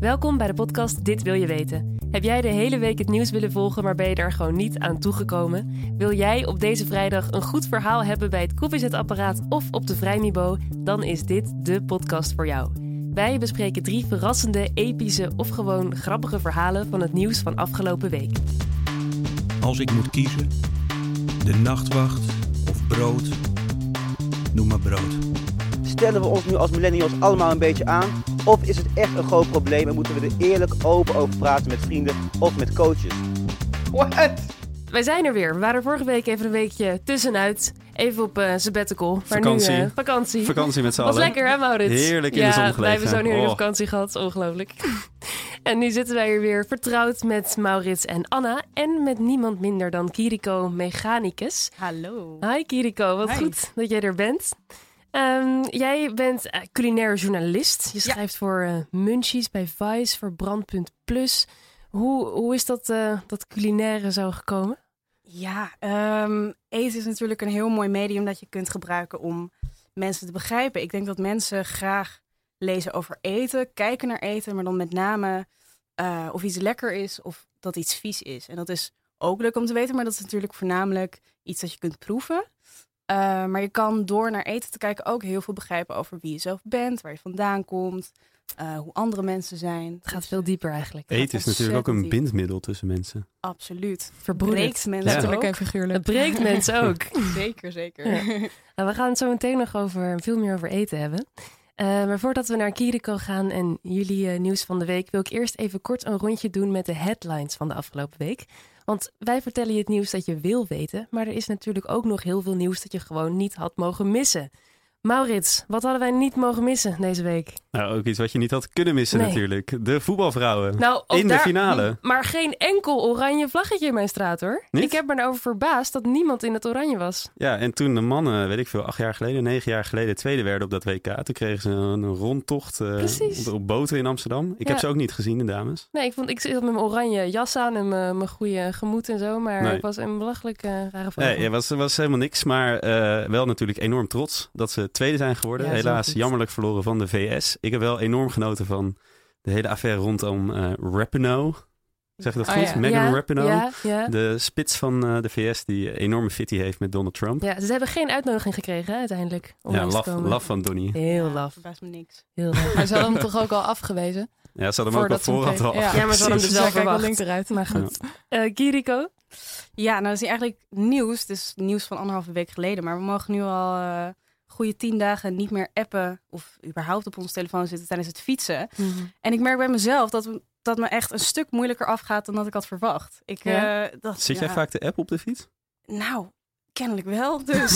Welkom bij de podcast Dit Wil Je Weten. Heb jij de hele week het nieuws willen volgen, maar ben je er gewoon niet aan toegekomen? Wil jij op deze vrijdag een goed verhaal hebben bij het koffiezetapparaat of op de Vrijmibo? Dan is dit de podcast voor jou. Wij bespreken 3 verrassende, epische of gewoon grappige verhalen van het nieuws van afgelopen week. Als ik moet kiezen, de nachtwacht of brood, noem maar brood. Stellen we ons nu als millennials allemaal een beetje aan? Of is het echt een groot probleem en moeten we er eerlijk open over praten met vrienden of met coaches? What? Wij zijn er weer. We waren vorige week even een weekje tussenuit. Even op sabbatical. Vakantie. Nu, vakantie. Vakantie met z'n allen. Was lekker hè, Maurits? Heerlijk in de zon gelegen. Ja, wij hebben zo'n uur vakantie gehad. Ongelooflijk. En nu zitten wij hier weer vertrouwd met Maurits en Anna. En met niemand minder dan Kiriko Mechanicus. Hallo. Hi Kiriko, wat goed dat jij er bent. Jij bent culinair journalist. Je schrijft voor Munchies bij Vice, voor Brand Plus. Hoe is dat culinaire zo gekomen? Ja, eten is natuurlijk een heel mooi medium dat je kunt gebruiken om mensen te begrijpen. Ik denk dat mensen graag lezen over eten, kijken naar eten, maar dan met name of iets lekker is of dat iets vies is. En dat is ook leuk om te weten, maar dat is natuurlijk voornamelijk iets dat je kunt proeven. Maar je kan door naar eten te kijken ook heel veel begrijpen over wie je zelf bent, waar je vandaan komt, hoe andere mensen zijn. Het gaat veel dieper eigenlijk. Eten is natuurlijk ook een bindmiddel tussen mensen. Absoluut. Verbreekt mensen natuurlijk en figuurlijk. Het breekt mensen ook. Zeker. Ja. Nou, we gaan het zo meteen nog over veel meer over eten hebben. Maar voordat we naar Kiriko gaan en jullie nieuws van de week, wil ik eerst even kort een rondje doen met de headlines van de afgelopen week. Want wij vertellen je het nieuws dat je wil weten, maar er is natuurlijk ook nog heel veel nieuws dat je gewoon niet had mogen missen. Maurits, wat hadden wij niet mogen missen deze week? Nou, ook iets wat je niet had kunnen missen natuurlijk. De voetbalvrouwen in de finale. Maar geen enkel oranje vlaggetje in mijn straat hoor. Niet? Ik heb me erover verbaasd dat niemand in het oranje was. Ja, en toen de mannen, 9 jaar geleden, tweede werden op dat WK. Toen kregen ze een rondtocht op boten in Amsterdam. Ik heb ze ook niet gezien, de dames. Nee, ik zat met mijn oranje jas aan en mijn goede gemoed en zo. Maar het was een belachelijk rare vrouw. Nee, het was helemaal niks. Maar wel natuurlijk enorm trots dat ze tweede zijn geworden. Ja, helaas jammerlijk verloren van de VS. Ik heb wel enorm genoten van de hele affaire rondom Rapinoe. Zeg dat goed? Ja. Megan Rapinoe. Ja. De spits van de VS die enorme fitty heeft met Donald Trump. Ja, ze hebben geen uitnodiging gekregen uiteindelijk. Laf van Donnie. Heel laf. Verbaast me niks. Heel laf. Maar ze hadden hem toch ook al afgewezen? Ja, ze hadden hem ook al voorhand al afgewezen. Ja, maar ze hadden hem dus wel verwacht. Link eruit. Maar goed. Ja. Kiriko? Ja, nou dat is niet eigenlijk nieuws. Het is nieuws van 1,5 week geleden. Maar we mogen nu al goede 10 dagen niet meer appen of überhaupt op onze telefoon zitten tijdens het fietsen. Mm-hmm. En ik merk bij mezelf dat me echt een stuk moeilijker afgaat dan dat ik had verwacht. Zit jij vaak de app op de fiets? Nou, kennelijk wel. Dus.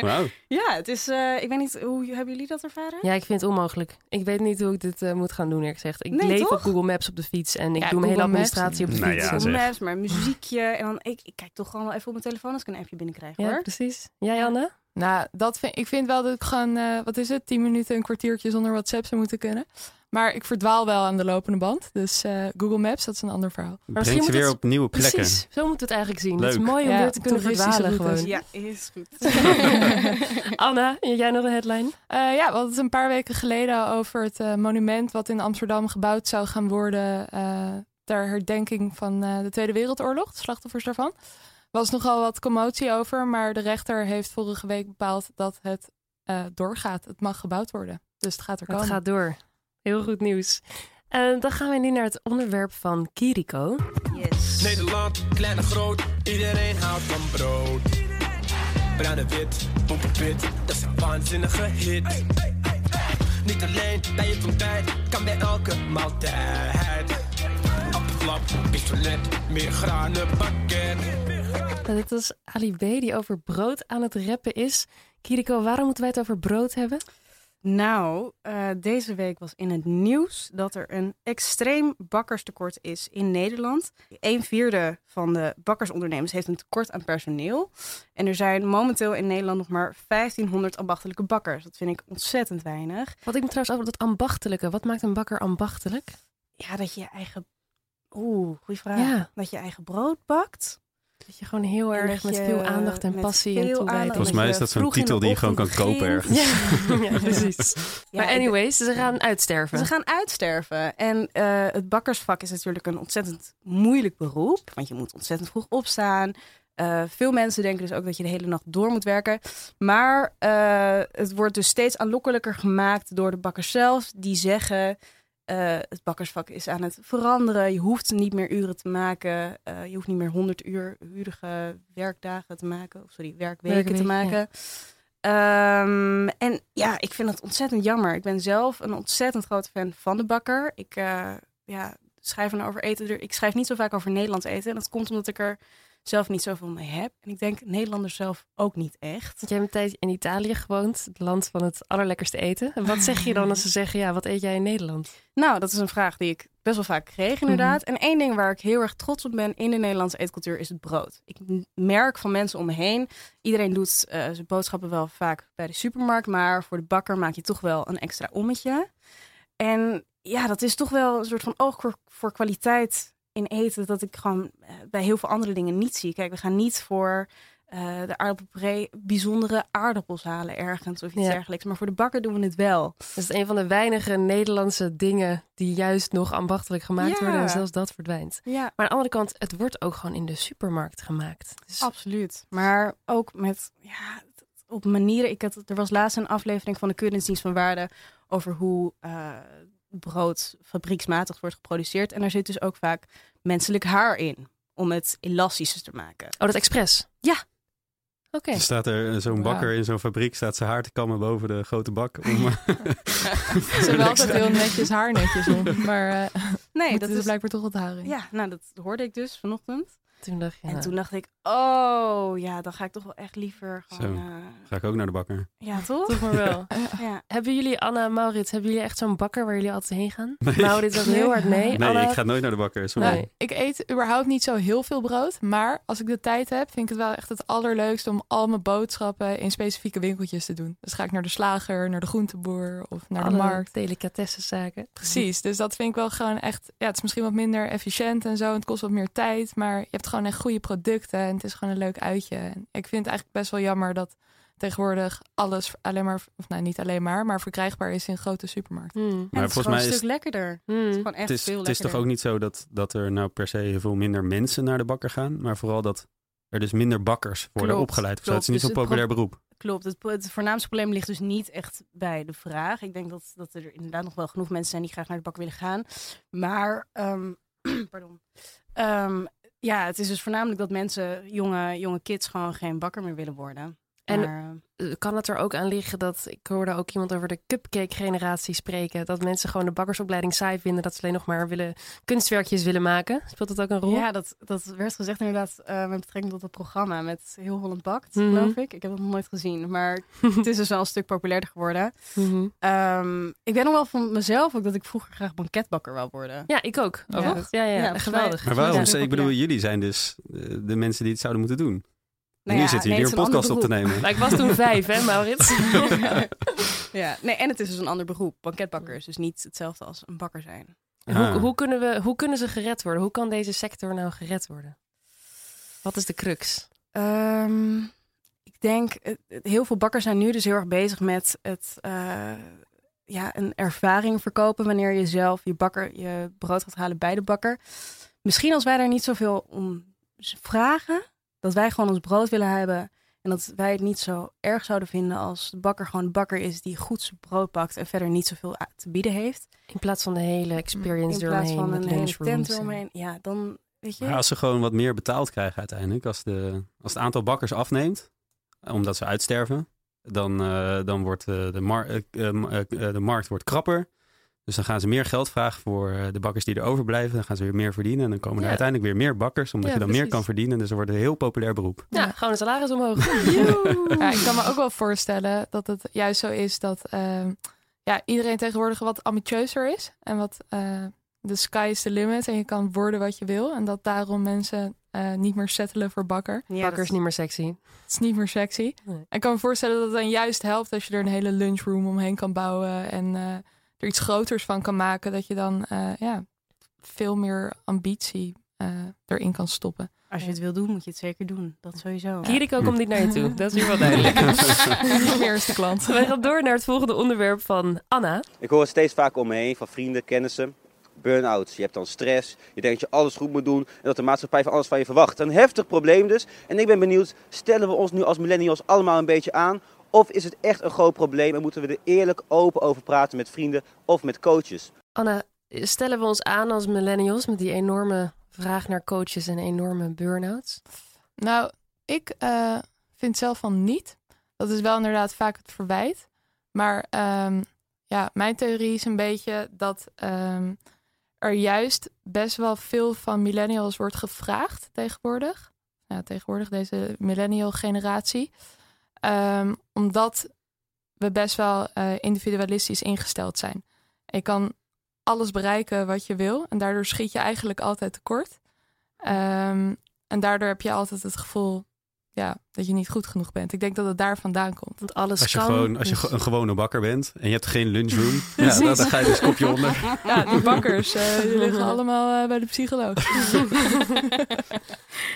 Wow. Ja, het is. Ik weet niet, hoe hebben jullie dat ervaren? Ja, ik vind het onmogelijk. Ik weet niet hoe ik dit moet gaan doen, eerlijk gezegd. Ik leef op Google Maps op de fiets en ik doe mijn hele administratie op de fiets. Ja, Google Maps, maar muziekje. En dan ik kijk toch gewoon wel even op mijn telefoon als ik een appje binnenkrijg. Ja, hoor. Precies. Jij, Anne? Nou, ik vind wel dat ik gewoon, 10 minuten, een kwartiertje zonder WhatsApp zou moeten kunnen. Maar ik verdwaal wel aan de lopende band. Dus Google Maps, dat is een ander verhaal. Maar brengt je weer op nieuwe plekken. Precies, zo moet het eigenlijk zien. Het is mooi om weer te kunnen verdwalen gewoon. Ja, is goed. Anna, jij nog een headline? We hadden het een paar weken geleden over het monument wat in Amsterdam gebouwd zou gaan worden ter herdenking van de Tweede Wereldoorlog, de slachtoffers daarvan. Er was nogal wat commotie over, maar de rechter heeft vorige week bepaald dat het doorgaat. Het mag gebouwd worden, dus het gaat er komen. Het gaat door. Heel goed nieuws. Dan gaan we nu naar het onderwerp van Kiriko. Yes. Nederland, klein en groot, iedereen houdt van brood. Bruin en wit, boekenpit, dat is een waanzinnige hit. Hey, hey, hey, hey. Niet alleen bij het ontbijt, kan bij elke maaltijd. Appelklap, pistolet, meer granenpakket. Nou, dit was Ali B die over brood aan het rappen is. Kiriko, waarom moeten wij het over brood hebben? Nou, deze week was in het nieuws dat er een extreem bakkerstekort is in Nederland. 1/4 van de bakkersondernemers heeft een tekort aan personeel. En er zijn momenteel in Nederland nog maar 1500 ambachtelijke bakkers. Dat vind ik ontzettend weinig. Wat ik me trouwens over dat ambachtelijke. Wat maakt een bakker ambachtelijk? Ja, dat je je eigen brood bakt. Dat je gewoon heel erg met veel aandacht en passie en toewijding. Volgens mij is dat zo'n titel die je gewoon kan kopen ergens. Ja, precies. Ja, maar anyways, ze gaan uitsterven. Ze gaan uitsterven. En het bakkersvak is natuurlijk een ontzettend moeilijk beroep. Want je moet ontzettend vroeg opstaan. Veel mensen denken dus ook dat je de hele nacht door moet werken. Maar het wordt dus steeds aanlokkelijker gemaakt door de bakkers zelf. Die zeggen... het bakkersvak is aan het veranderen. Je hoeft niet meer uren te maken. Je hoeft niet meer 100-uurige werkdagen te maken. Of sorry, werkweken te maken. Ja. En ja, ik vind dat ontzettend jammer. Ik ben zelf een ontzettend grote fan van de bakker. Ik schrijf over eten. Ik schrijf niet zo vaak over Nederlands eten. En dat komt omdat ik er zelf niet zoveel mee heb. En ik denk Nederlanders zelf ook niet echt. Jij hebt een tijd in Italië gewoond, het land van het allerlekkerste eten. En wat zeg je dan als ze zeggen, ja, wat eet jij in Nederland? Nou, dat is een vraag die ik best wel vaak kreeg inderdaad. Mm-hmm. En één ding waar ik heel erg trots op ben in de Nederlandse eetcultuur is het brood. Ik merk van mensen om me heen, iedereen doet zijn boodschappen wel vaak bij de supermarkt. Maar voor de bakker maak je toch wel een extra ommetje. En ja, dat is toch wel een soort van oog voor kwaliteit in eten, dat ik gewoon bij heel veel andere dingen niet zie. Kijk, we gaan niet voor de aardappelpuree bijzondere aardappels halen ergens of iets dergelijks. Maar voor de bakker doen we het wel. Dat is een van de weinige Nederlandse dingen die juist nog ambachtelijk gemaakt worden. En zelfs dat verdwijnt. Ja. Maar aan de andere kant, het wordt ook gewoon in de supermarkt gemaakt. Dus... Absoluut. Maar ook met... Ja, op manieren... Er was laatst een aflevering van de Keuringsdienst van Waarde over hoe... brood fabrieksmatig wordt geproduceerd. En daar zit dus ook vaak menselijk haar in. Om het elastischer te maken. Oh, dat expres? Ja. Oké. Dus staat er zo'n bakker in zo'n fabriek, staat zijn haar te kammen boven de grote bak. Ze hebben altijd heel netjes haar netjes om. Maar nee, dat is blijkbaar toch wat haar in. Ja, nou dat hoorde ik dus vanochtend. Toen dacht je, toen dacht ik, oh ja, dan ga ik toch wel echt liever gewoon... Ga ik ook naar de bakker. Ja, toch? Toch maar wel. Ja. Hebben jullie, Anna en Maurits, echt zo'n bakker waar jullie altijd heen gaan? Nee. Maurits had heel hard mee. Nee, Anna... ik ga nooit naar de bakker. Sorry. Nee, ik eet überhaupt niet zo heel veel brood. Maar als ik de tijd heb, vind ik het wel echt het allerleukste om al mijn boodschappen in specifieke winkeltjes te doen. Dus ga ik naar de slager, naar de groenteboer of naar de markt. Delicatessenzaken. Precies, dus dat vind ik wel gewoon echt... Ja, het is misschien wat minder efficiënt en zo. En het kost wat meer tijd, maar je hebt gewoon echt goede producten en het is gewoon een leuk uitje. En ik vind het eigenlijk best wel jammer dat tegenwoordig alles alleen maar, of nou niet alleen maar verkrijgbaar is in grote supermarkten. Mm. Maar het is gewoon een stuk lekkerder. Mm. Het is gewoon echt veel lekkerder. Het is toch ook niet zo dat er nou per se heel veel minder mensen naar de bakker gaan, maar vooral dat er dus minder bakkers worden opgeleid. Of het is niet zo'n populair beroep. Klopt, het voornaamste probleem ligt dus niet echt bij de vraag. Ik denk dat er inderdaad nog wel genoeg mensen zijn die graag naar de bakker willen gaan. Maar, pardon. Ja, het is dus voornamelijk dat mensen, jonge kids, gewoon geen bakker meer willen worden. En kan het er ook aan liggen dat, ik hoorde ook iemand over de cupcake-generatie spreken, dat mensen gewoon de bakkersopleiding saai vinden, dat ze alleen nog maar kunstwerkjes willen maken? Speelt dat ook een rol? Ja, dat werd gezegd inderdaad met betrekking tot het programma met heel Holland Bakt, geloof ik. Ik heb het nog nooit gezien, maar het is dus wel een stuk populairder geworden. Mm-hmm. Ik ben nog wel van mezelf ook dat ik vroeger graag banketbakker wou worden. Ja, ik ook. Oh, ja. Ja, geweldig. Maar waarom? Ja. Ik bedoel, jullie zijn dus de mensen die het zouden moeten doen. Nou nu zitten jullie een podcast op te nemen. Nou, ik was toen 5, hè, Maurits? En het is dus een ander beroep. Banketbakker is dus niet hetzelfde als een bakker zijn. Hoe kunnen ze gered worden? Hoe kan deze sector nou gered worden? Wat is de crux? Ik denk, heel veel bakkers zijn nu dus heel erg bezig met het... een ervaring verkopen wanneer je zelf je brood gaat halen bij de bakker. Misschien als wij daar niet zoveel om vragen... Dat wij gewoon ons brood willen hebben. En dat wij het niet zo erg zouden vinden als de bakker gewoon de bakker is die goed zijn brood pakt en verder niet zoveel te bieden heeft. In plaats van de hele experience eromheen. In plaats van een hele tent eromheen. Ja, dan weet je. Maar als ze gewoon wat meer betaald krijgen uiteindelijk. Als het aantal bakkers afneemt, omdat ze uitsterven. Dan wordt de markt wordt krapper. Dus dan gaan ze meer geld vragen voor de bakkers die er overblijven. Dan gaan ze weer meer verdienen. En dan komen er uiteindelijk weer meer bakkers. Omdat je dan meer kan verdienen. Dus er wordt een heel populair beroep. Ja, gewoon een salaris omhoog. Ja, ik kan me ook wel voorstellen dat het juist zo is dat iedereen tegenwoordig wat ambitieuzer is. En wat the sky is the limit. En je kan worden wat je wil. En dat daarom mensen niet meer settelen voor bakker. Ja, bakker is niet meer sexy. Het is niet meer sexy. Nee. Ik kan me voorstellen dat het dan juist helpt als je er een hele lunchroom omheen kan bouwen. En... er iets groters van kan maken, dat je dan veel meer ambitie erin kan stoppen. Als je het wil doen, moet je het zeker doen. Dat sowieso. Kiriko komt niet naar je toe. Dat is hier wel duidelijk. De eerste klant. We gaan door naar het volgende onderwerp van Anna. Ik hoor het steeds vaak om me heen van vrienden, kennissen. Burn-outs. Je hebt dan stress. Je denkt dat je alles goed moet doen. En dat de maatschappij van alles van je verwacht. Een heftig probleem dus. En ik ben benieuwd. Stellen we ons nu als millennials allemaal een beetje aan? Of is het echt een groot probleem? En moeten we er eerlijk open over praten met vrienden of met coaches? Anna, stellen we ons aan als millennials met die enorme vraag naar coaches en enorme burn-outs? Nou, ik vind zelf van niet. Dat is wel inderdaad vaak het verwijt. Maar mijn theorie is een beetje dat er juist best wel veel van millennials wordt gevraagd tegenwoordig. Nou, tegenwoordig deze millennial generatie. Omdat we best wel individualistisch ingesteld zijn. Je kan alles bereiken wat je wil. En daardoor schiet je eigenlijk altijd tekort. En daardoor heb je altijd het gevoel dat je niet goed genoeg bent. Ik denk dat het daar vandaan komt. Want alles als je kan. Als je een gewone bakker bent en je hebt geen lunchroom. Dan ga je dus kopje onder. Ja, die bakkers die liggen allemaal bij de psycholoog.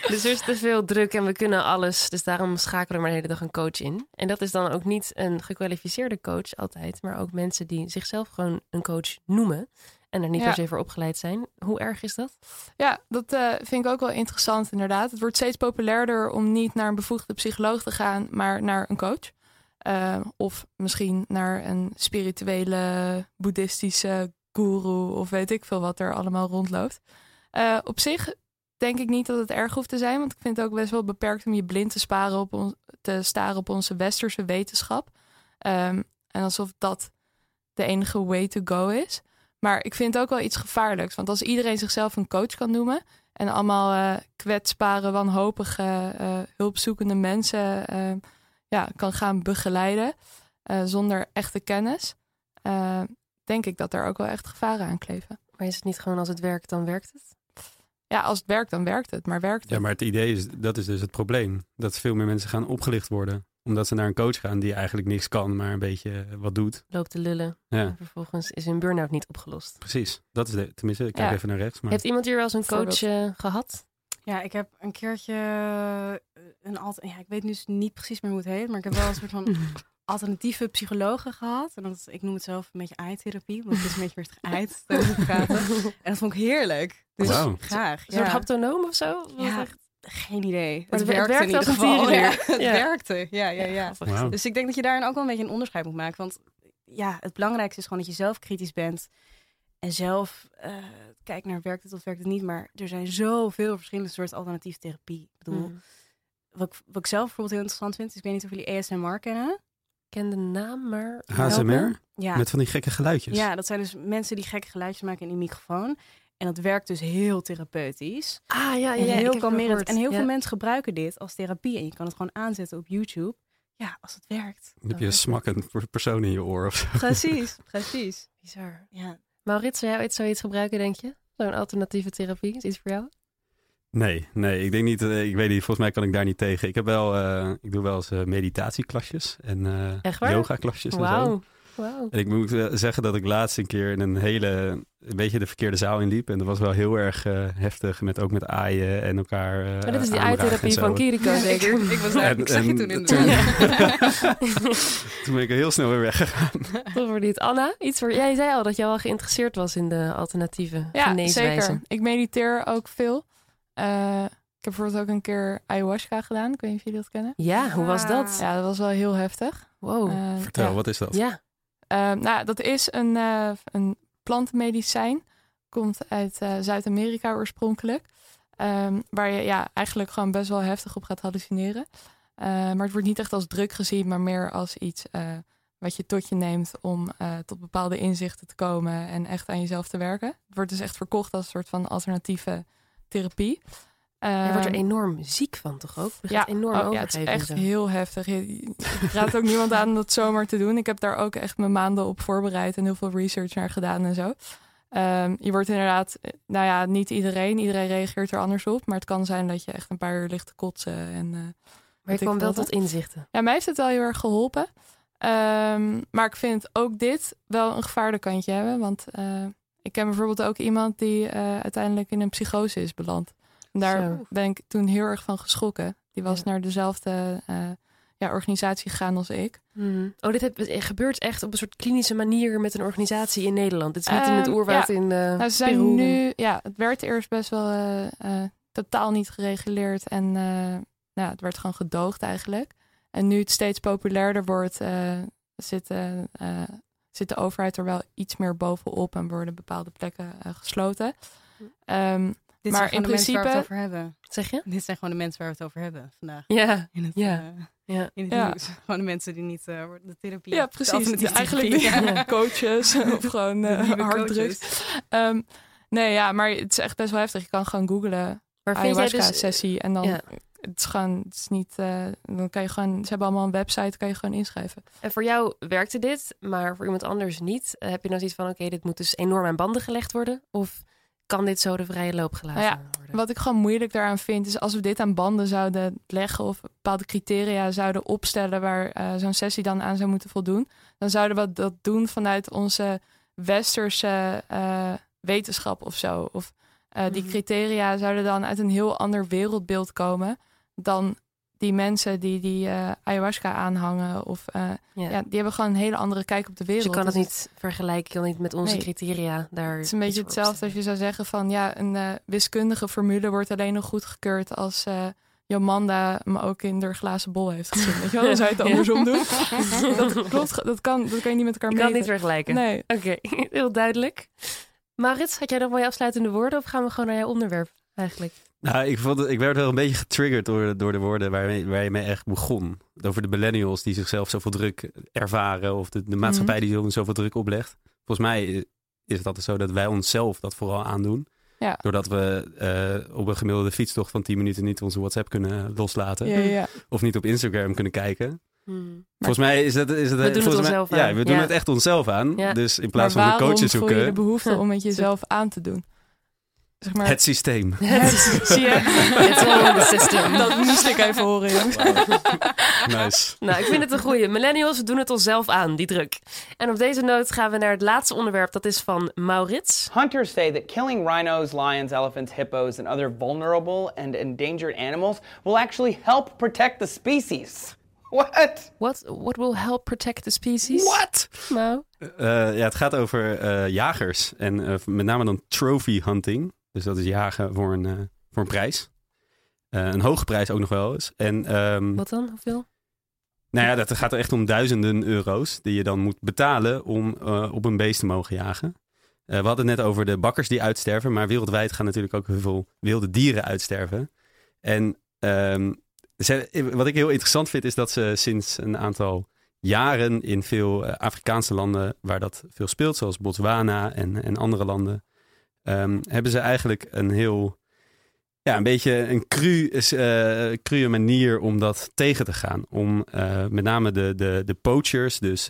Dus er is te veel druk en we kunnen alles. Dus daarom schakelen we maar de hele dag een coach in. En dat is dan ook niet een gekwalificeerde coach altijd. Maar ook mensen die zichzelf gewoon een coach noemen. En er niet per se voor opgeleid zijn. Hoe erg is dat? Ja, dat vind ik ook wel interessant inderdaad. Het wordt steeds populairder om niet naar een bevoegde psycholoog te gaan, maar naar een coach. Of misschien naar een spirituele, boeddhistische guru of weet ik veel wat er allemaal rondloopt. Op zich denk ik niet dat het erg hoeft te zijn. Want ik vind het ook best wel beperkt om je blind te staren op onze westerse wetenschap. En alsof dat de enige way to go is. Maar ik vind het ook wel iets gevaarlijks. Want als iedereen zichzelf een coach kan noemen en allemaal kwetsbare, wanhopige, hulpzoekende mensen kan gaan begeleiden zonder echte kennis, denk ik dat er ook wel echt gevaren aan kleven. Maar is het niet gewoon als het werkt, dan werkt het? Ja, als het werkt, dan werkt het. Maar werkt het? Ja, maar het idee is, dat is dus het probleem. Dat veel meer mensen gaan opgelicht worden. Omdat ze naar een coach gaan die eigenlijk niks kan, maar een beetje wat doet. Loopt te lullen. Ja. En vervolgens is hun burn-out niet opgelost. Precies. Dat is tenminste, ik kijk even naar rechts. Maar... Heeft iemand hier wel eens een coach gehad? Ja, ik heb een keertje ik weet nu dus niet precies meer hoe het heet, maar ik heb wel een soort van alternatieve psychologen gehad. En dat, ik noem het zelf een beetje ei-therapie, want het is een beetje weer geëid. En dat vond ik heerlijk. Dus graag. Een soort haptonoom of zo? Ja. Echt... Geen idee. Maar het werkte in ieder geval. Het werkte. Ja. Wow. Dus ik denk dat je daarin ook wel een beetje een onderscheid moet maken. Want het belangrijkste is gewoon dat je zelf kritisch bent. En zelf kijkt naar werkt het of werkt het niet. Maar er zijn zoveel verschillende soorten alternatieve therapie. Ik bedoel, wat ik zelf bijvoorbeeld heel interessant vind. Dus ik weet niet of jullie ASMR kennen. Ik ken de naam, maar... ASMR? Ja. Met van die gekke geluidjes. Ja, dat zijn dus mensen die gekke geluidjes maken in een microfoon. En dat werkt dus heel therapeutisch. Heel kalmerend. En heel veel mensen gebruiken dit als therapie. En je kan het gewoon aanzetten op YouTube. Ja, als het werkt. Dan heb je een smakkend persoon in je oor of zo. Precies. Bizar. Ja. Maurits, zou je iets gebruiken, denk je? Zo'n alternatieve therapie, is iets voor jou? Nee, ik denk niet. Ik weet niet, volgens mij kan ik daar niet tegen. Ik doe wel eens meditatieklasjes en yogaklasjes en zo. Wow. En ik moet zeggen dat ik laatst een keer in een beetje de verkeerde zaal inliep. En dat was wel heel erg heftig, met aaien en elkaar maar dat is die aaitherapie van Kiriko, zeker. Ik was daar, ik zag je toen in de Toen ben ik heel snel weer weggegaan. Toch voor dit. Anna, iets voor... Jij zei al dat jij wel geïnteresseerd was in de alternatieve geneeswijzen. Ja, zeker. Ik mediteer ook veel. Ik heb bijvoorbeeld ook een keer ayahuasca gedaan. Ik weet niet of jullie dat kennen. Ja, hoe was dat? Ja, dat was wel heel heftig. Wow. Vertel, wat is dat? Ja. Dat is een plantmedicijn, komt uit Zuid-Amerika oorspronkelijk, waar je eigenlijk gewoon best wel heftig op gaat hallucineren. Maar het wordt niet echt als druk gezien, maar meer als iets wat je tot je neemt om tot bepaalde inzichten te komen en echt aan jezelf te werken. Het wordt dus echt verkocht als een soort van alternatieve therapie. Je wordt er enorm ziek van, toch ook? Het is echt heel heftig. Ik raad ook niemand aan om dat zomaar te doen. Ik heb daar ook echt mijn maanden op voorbereid en heel veel research naar gedaan en zo. Je wordt inderdaad, niet iedereen. Iedereen reageert er anders op. Maar het kan zijn dat je echt een paar uur ligt te kotsen. Maar je kwam wel tot inzichten. Ja, mij heeft het wel heel erg geholpen. Maar ik vind ook dit wel een gevaarlijk kantje hebben. Want Ik ken bijvoorbeeld ook iemand die uiteindelijk in een psychose is beland. En daar ben ik toen heel erg van geschrokken. Die was naar dezelfde organisatie gegaan als ik. Mm. Oh, gebeurt echt op een soort klinische manier met een organisatie in Nederland. Dit is niet in het oerwoud in ze zijn Peru. Nu, het werd eerst best wel totaal niet gereguleerd. En het werd gewoon gedoogd eigenlijk. En nu het steeds populairder wordt, zit de overheid er wel iets meer bovenop en worden bepaalde plekken gesloten. Dit maar in principe waar we het over hebben. Zeg je? Dit zijn gewoon de mensen waar we het over hebben vandaag. Ja. In het nieuws. Gewoon de mensen die niet de therapie. Ja, precies. De eigenlijk therapie. Coaches of gewoon harddrugs. Maar het is echt best wel heftig. Je kan gewoon googlen ayahuasca sessie en dan. Ja. Het is niet. Dan kan je gewoon. Ze hebben allemaal een website, kan je gewoon inschrijven. En voor jou werkte dit, maar voor iemand anders niet. Heb je nou zoiets van: oké, dit moet dus enorm aan banden gelegd worden? Of kan dit zo de vrije loop gelaten worden? Wat ik gewoon moeilijk daaraan vind, is als we dit aan banden zouden leggen of bepaalde criteria zouden opstellen waar zo'n sessie dan aan zou moeten voldoen, dan zouden we dat doen vanuit onze westerse wetenschap of zo. Of die criteria zouden dan uit een heel ander wereldbeeld komen dan die mensen die ayahuasca aanhangen. Of die hebben gewoon een hele andere kijk op de wereld. Dus je kan het niet vergelijken, je kan niet met onze criteria. Daar het is een beetje hetzelfde als je zou zeggen van... een wiskundige formule wordt alleen nog goedgekeurd als Jomanda hem ook in de glazen bol heeft gezien. Weet je wel? Dan zou je het andersom doen. Dat klopt, dat kan je niet met elkaar meten. Je kan het niet vergelijken. Nee. Oké, heel duidelijk. Maurits, had jij nog mooie afsluitende woorden of gaan we gewoon naar jouw onderwerp eigenlijk? Nou, ik werd wel een beetje getriggerd door de woorden waar je mee echt begon. Over de millennials die zichzelf zoveel druk ervaren. Of de maatschappij die zoveel druk oplegt. Volgens mij is het altijd zo dat wij onszelf dat vooral aandoen. Ja. Doordat we op een gemiddelde fietstocht van 10 minuten niet onze WhatsApp kunnen loslaten. Ja, ja. Of niet op Instagram kunnen kijken. Hmm. Volgens mij is dat... we doen het echt onszelf aan. Ja. Dus in plaats van de coaches zoeken... Maar waarom voel je de behoefte om het jezelf aan te doen? Zeg maar... Het systeem. Zie je? It's all in the system. Dat moest ik even horen, jongens. Wow. Nice. Nou, ik vind het een goeie. Millennials, we doen het onszelf aan, die druk. En op deze noot gaan we naar het laatste onderwerp. Dat is van Maurits. Hunters say that killing rhinos, lions, elephants, hippos and other vulnerable and endangered animals will actually help protect the species. What? What will help protect the species? What? No. Het gaat over jagers. En met name dan trophy hunting. Dus dat is jagen voor een prijs. Een hoge prijs ook nog wel eens. En, wat dan? Hoeveel? Nou ja, dat gaat er echt om duizenden euro's. Die je dan moet betalen om op een beest te mogen jagen. We hadden het net over de bakkers die uitsterven. Maar wereldwijd gaan natuurlijk ook heel veel wilde dieren uitsterven. En... wat ik heel interessant vind is dat ze sinds een aantal jaren in veel Afrikaanse landen waar dat veel speelt, zoals Botswana en andere landen, hebben ze eigenlijk een heel, een beetje een crue manier om dat tegen te gaan. Om met name de poachers, dus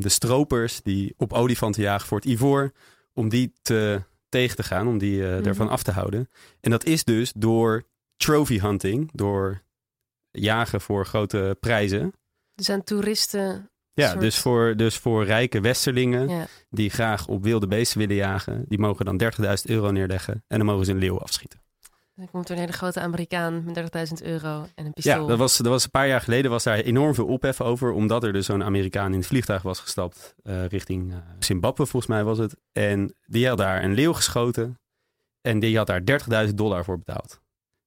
de stropers die op olifanten jagen voor het ivoor, om die tegen te gaan, om die ervan af te houden. En dat is dus door trophy hunting, door jagen voor grote prijzen. Dus aan toeristen... Dus voor rijke westerlingen... die graag op wilde beesten willen jagen... die mogen dan €30.000 neerleggen... en dan mogen ze een leeuw afschieten. Dan komt er een hele grote Amerikaan met €30.000 en een pistool. Ja, dat was een paar jaar geleden was daar enorm veel ophef over... omdat er dus zo'n Amerikaan in het vliegtuig was gestapt... richting Zimbabwe volgens mij was het. En die had daar een leeuw geschoten... en die had daar $30.000 voor betaald.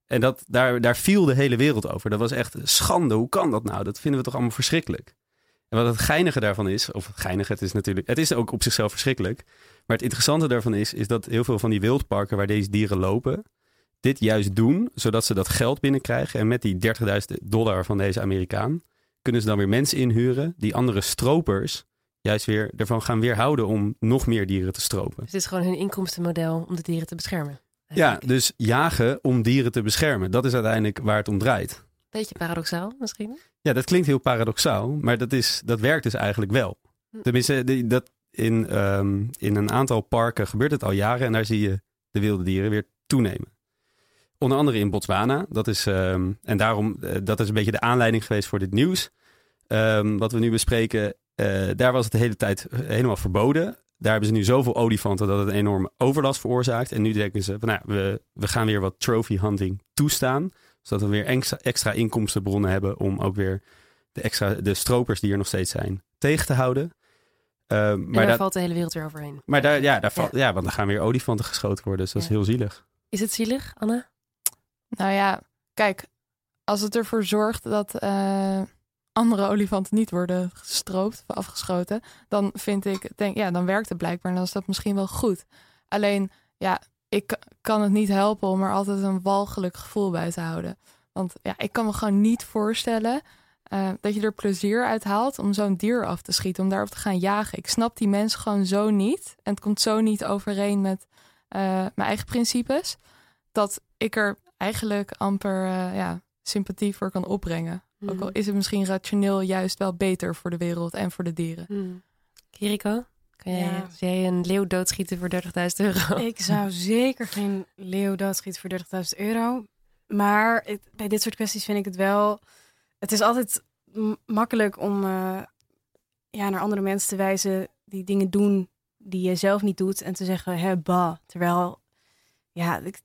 En daar viel de hele wereld over. Dat was echt schande. Hoe kan dat nou? Dat vinden we toch allemaal verschrikkelijk. En wat het geinige daarvan is... het is ook op zichzelf verschrikkelijk. Maar het interessante daarvan is dat heel veel van die wildparken... waar deze dieren lopen... dit juist doen, zodat ze dat geld binnenkrijgen. En met die $30.000 van deze Amerikaan... kunnen ze dan weer mensen inhuren... die andere stropers juist weer ervan gaan weerhouden... om nog meer dieren te stropen. Dus het is gewoon hun inkomstenmodel om de dieren te beschermen. Ja, dus jagen om dieren te beschermen. Dat is uiteindelijk waar het om draait. Beetje paradoxaal misschien? Ja, dat klinkt heel paradoxaal, maar dat werkt dus eigenlijk wel. Tenminste, dat in een aantal parken gebeurt het al jaren... en daar zie je de wilde dieren weer toenemen. Onder andere in Botswana. Dat is, en daarom, dat is een beetje de aanleiding geweest voor dit nieuws. Wat we nu bespreken, daar was het de hele tijd helemaal verboden... Daar hebben ze nu zoveel olifanten dat het een enorme overlast veroorzaakt. En nu denken ze, van, nou, we gaan weer wat trophy hunting toestaan. Zodat we weer extra inkomstenbronnen hebben om ook weer de stropers die er nog steeds zijn tegen te houden. Maar daar valt de hele wereld weer overheen. Maar want dan gaan weer olifanten geschoten worden. Dus dat is heel zielig. Is het zielig, Anna? Nou ja, kijk. Als het ervoor zorgt dat andere olifanten niet worden gestroopt of afgeschoten, dan dan werkt het blijkbaar. En dan is dat misschien wel goed. Alleen, ja, ik kan het niet helpen om er altijd een walgelijk gevoel bij te houden. Want ja, ik kan me gewoon niet voorstellen dat je er plezier uit haalt om zo'n dier af te schieten, om daarop te gaan jagen. Ik snap die mensen gewoon zo niet. En het komt zo niet overeen met mijn eigen principes, dat ik er eigenlijk amper sympathie voor kan opbrengen. Mm. Ook al is het misschien rationeel juist wel beter voor de wereld en voor de dieren. Mm. Kiriko, als jij een leeuw doodschieten voor €30.000? Ik zou zeker geen leeuw doodschieten voor €30.000. Maar bij dit soort kwesties vind ik het wel... Het is altijd makkelijk om naar andere mensen te wijzen die dingen doen die je zelf niet doet. En te zeggen, hè, bah. Terwijl, ja, ik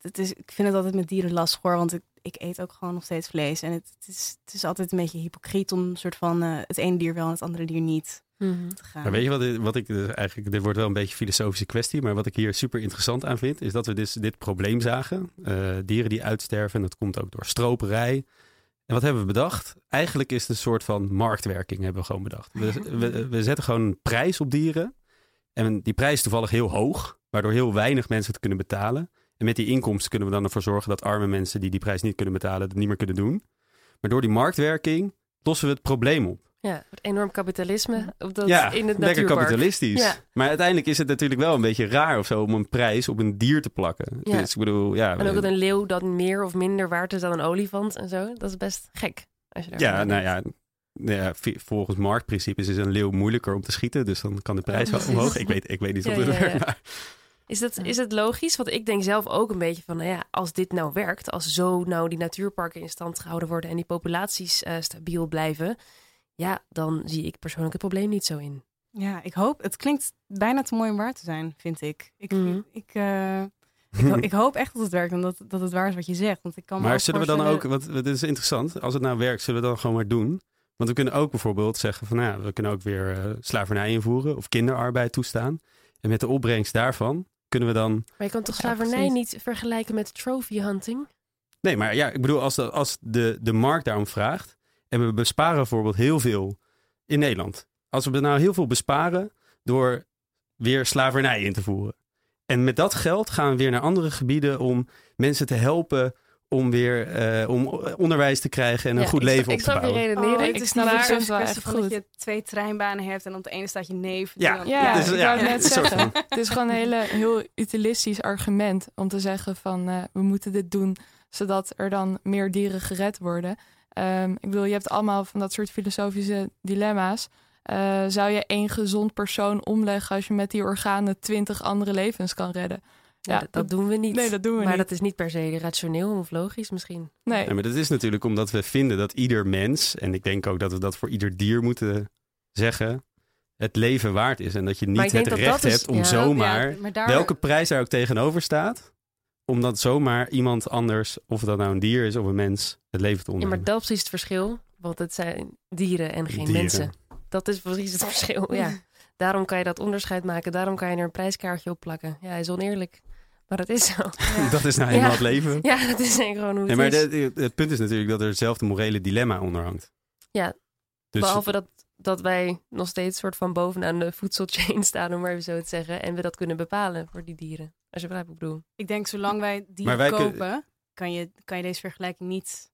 vind het altijd met dieren lastig hoor. Want ik eet ook gewoon nog steeds vlees. En het is altijd een beetje hypocriet om een soort van het ene dier wel en het andere dier niet te gaan. Maar weet je wat ik dus eigenlijk... Dit wordt wel een beetje een filosofische kwestie. Maar wat ik hier super interessant aan vind, is dat we dit probleem zagen. Dieren die uitsterven, en dat komt ook door stroperij. En wat hebben we bedacht? Eigenlijk is het een soort van marktwerking, hebben we gewoon bedacht. We zetten gewoon een prijs op dieren. En die prijs is toevallig heel hoog, waardoor heel weinig mensen het kunnen betalen. En met die inkomsten kunnen we dan ervoor zorgen dat arme mensen die die prijs niet kunnen betalen, dat niet meer kunnen doen. Maar door die marktwerking lossen we het probleem op. Ja, enorm kapitalisme op dat in het natuurpark. Lekker kapitalistisch. Ja. Maar uiteindelijk is het natuurlijk wel een beetje raar of zo om een prijs op een dier te plakken. Ja. Dus ik bedoel, en ook dat een leeuw dat meer of minder waard is dan een olifant en zo. Dat is best gek. Als je volgens marktprincipes is een leeuw moeilijker om te schieten. Dus dan kan de prijs wel omhoog. Ik weet niet of het werkt. Maar... Is het logisch? Want ik denk zelf ook een beetje van, als dit nou werkt, als zo nou die natuurparken in stand gehouden worden en die populaties stabiel blijven, ja, dan zie ik persoonlijk het probleem niet zo in. Ja, ik hoop. Het klinkt bijna te mooi om waar te zijn, vind ik. Ik hoop echt dat het werkt en dat het waar is wat je zegt. Want ik kan maar zullen we dan ook, want het is interessant, als het nou werkt, zullen we dan gewoon maar doen? Want we kunnen ook bijvoorbeeld zeggen van, we kunnen ook weer slavernij invoeren of kinderarbeid toestaan. En met de opbrengst daarvan kunnen we dan... Maar je kan toch slavernij niet vergelijken met trophy hunting? Nee, maar ja, ik bedoel, als de markt daarom vraagt, en we besparen bijvoorbeeld heel veel in Nederland. Als we nou heel veel besparen door weer slavernij in te voeren. En met dat geld gaan we weer naar andere gebieden om mensen te helpen om weer om onderwijs te krijgen en een goed leven op te bouwen. Ik snap je redeneren. Het is niet zo'n kwestie van dat je 2 treinbanen hebt en op de ene staat je neef. Het is gewoon een heel utilistisch argument om te zeggen van we moeten dit doen zodat er dan meer dieren gered worden. Ik bedoel, je hebt allemaal van dat soort filosofische dilemma's. Zou je 1 gezond persoon omleggen als je met die organen 20 andere levens kan redden? Ja, dat doen we niet. Nee, dat doen we niet. Maar dat is niet per se rationeel of logisch misschien. Nee. Ja, maar dat is natuurlijk omdat we vinden dat ieder mens, en ik denk ook dat we dat voor ieder dier moeten zeggen, het leven waard is. En dat je niet het recht hebt om zomaar, welke prijs daar ook tegenover staat, omdat zomaar iemand anders, of dat nou een dier is of een mens, het leven te ondernemen. Ja, maar dat is het verschil. Want het zijn dieren en geen mensen. Dat is precies het verschil, ja. Daarom kan je dat onderscheid maken. Daarom kan je er een prijskaartje op plakken. Ja, is oneerlijk. Maar dat is zo. Ja. Dat is nou helemaal het leven. Ja, dat is gewoon hoe het is. Het punt is natuurlijk dat er hetzelfde morele dilemma onder hangt. Ja, dus behalve dat wij nog steeds soort van bovenaan de voedselchain staan, om maar even zo te zeggen. En we dat kunnen bepalen voor die dieren. Als je begrijpt wat ik bedoel. Ik denk, zolang wij dieren kopen, kan je deze vergelijking niet...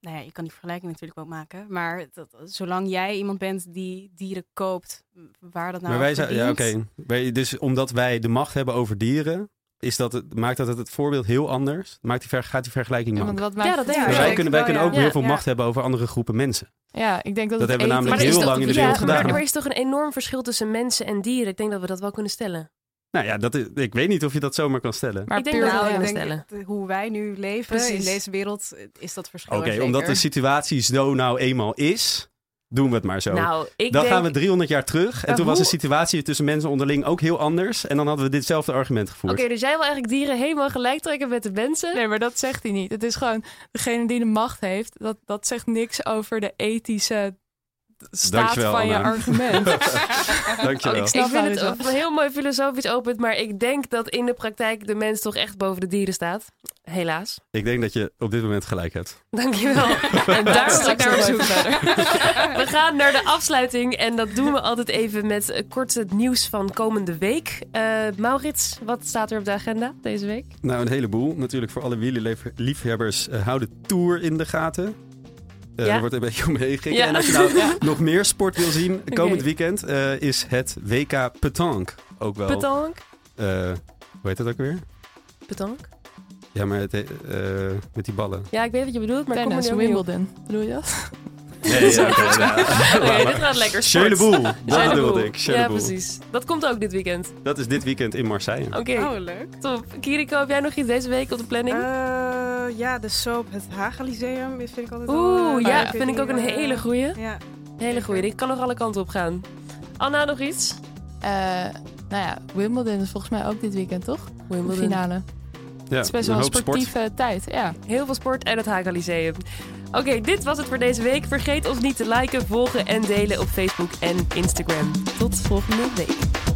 Nou ja, je kan die vergelijking natuurlijk wel maken. Maar zolang jij iemand bent die dieren koopt, waar dat nou maar verdient... Dus omdat wij de macht hebben over dieren, maakt dat het voorbeeld heel anders. Gaat die vergelijking mank. Wij kunnen ook heel veel macht hebben over andere groepen mensen. Ja, ik denk dat hebben we namelijk heel lang in de wereld gedaan. Maar er is toch een enorm verschil tussen mensen en dieren? Ik denk dat we dat wel kunnen stellen. Nou ja, ik weet niet of je dat zomaar kan stellen. Maar ik denk hoe wij nu leven in deze wereld, is dat verschil. Oké, omdat de situatie zo nou eenmaal is, Doen we het maar zo. Nou, gaan we 300 jaar terug. En toen was de situatie tussen mensen onderling ook heel anders. En dan hadden we ditzelfde argument gevoerd. Oké, dus jij wil eigenlijk dieren helemaal gelijk trekken met de mensen? Nee, maar dat zegt hij niet. Het is gewoon, degene die de macht heeft, dat zegt niks over de ethische staat. Dankjewel, van Anna. Je argument. Dankjewel. Ik vind het heel mooi filosofisch opent, maar ik denk dat in de praktijk de mens toch echt boven de dieren staat. Helaas. Ik denk dat je op dit moment gelijk hebt. Dankjewel. En daar ga ik naar op zoek verder. We gaan naar de afsluiting en dat doen we altijd even met kort het nieuws van komende week. Maurits, wat staat er op de agenda deze week? Nou, een heleboel. Natuurlijk voor alle wielerliefhebbers, hou de Toer in de gaten. Er wordt een beetje omheen gegaan. Ja. En als je nou nog meer sport wil zien, komend weekend is het WK Petanque. Ook wel. Petanque? Hoe heet dat ook weer? Petanque? Ja, maar met die ballen. Ja, ik weet wat je bedoelt, maar kom maar Wimbledon. Bedoel je dat? Nee, dit gaat lekker sport. Schelleboel, dat bedoelde ik. Ja, precies. Dat komt ook dit weekend. Dat is dit weekend in Marseille. Oké, oh, leuk. Top. Kiriko, heb jij nog iets deze week op de planning? Ja, de soap, het Hagen Lyceum, vind ik altijd vind ik ook een hele goeie. Ja. Hele goeie, die kan nog alle kanten op gaan. Anna, nog iets? Wimbledon is volgens mij ook dit weekend, toch? Wimbledon. De finale. Ja, het is best wel een sportieve tijd. Ja. Heel veel sport en het Hagen Lyceum. Oké, dit was het voor deze week. Vergeet ons niet te liken, volgen en delen op Facebook en Instagram. Tot volgende week.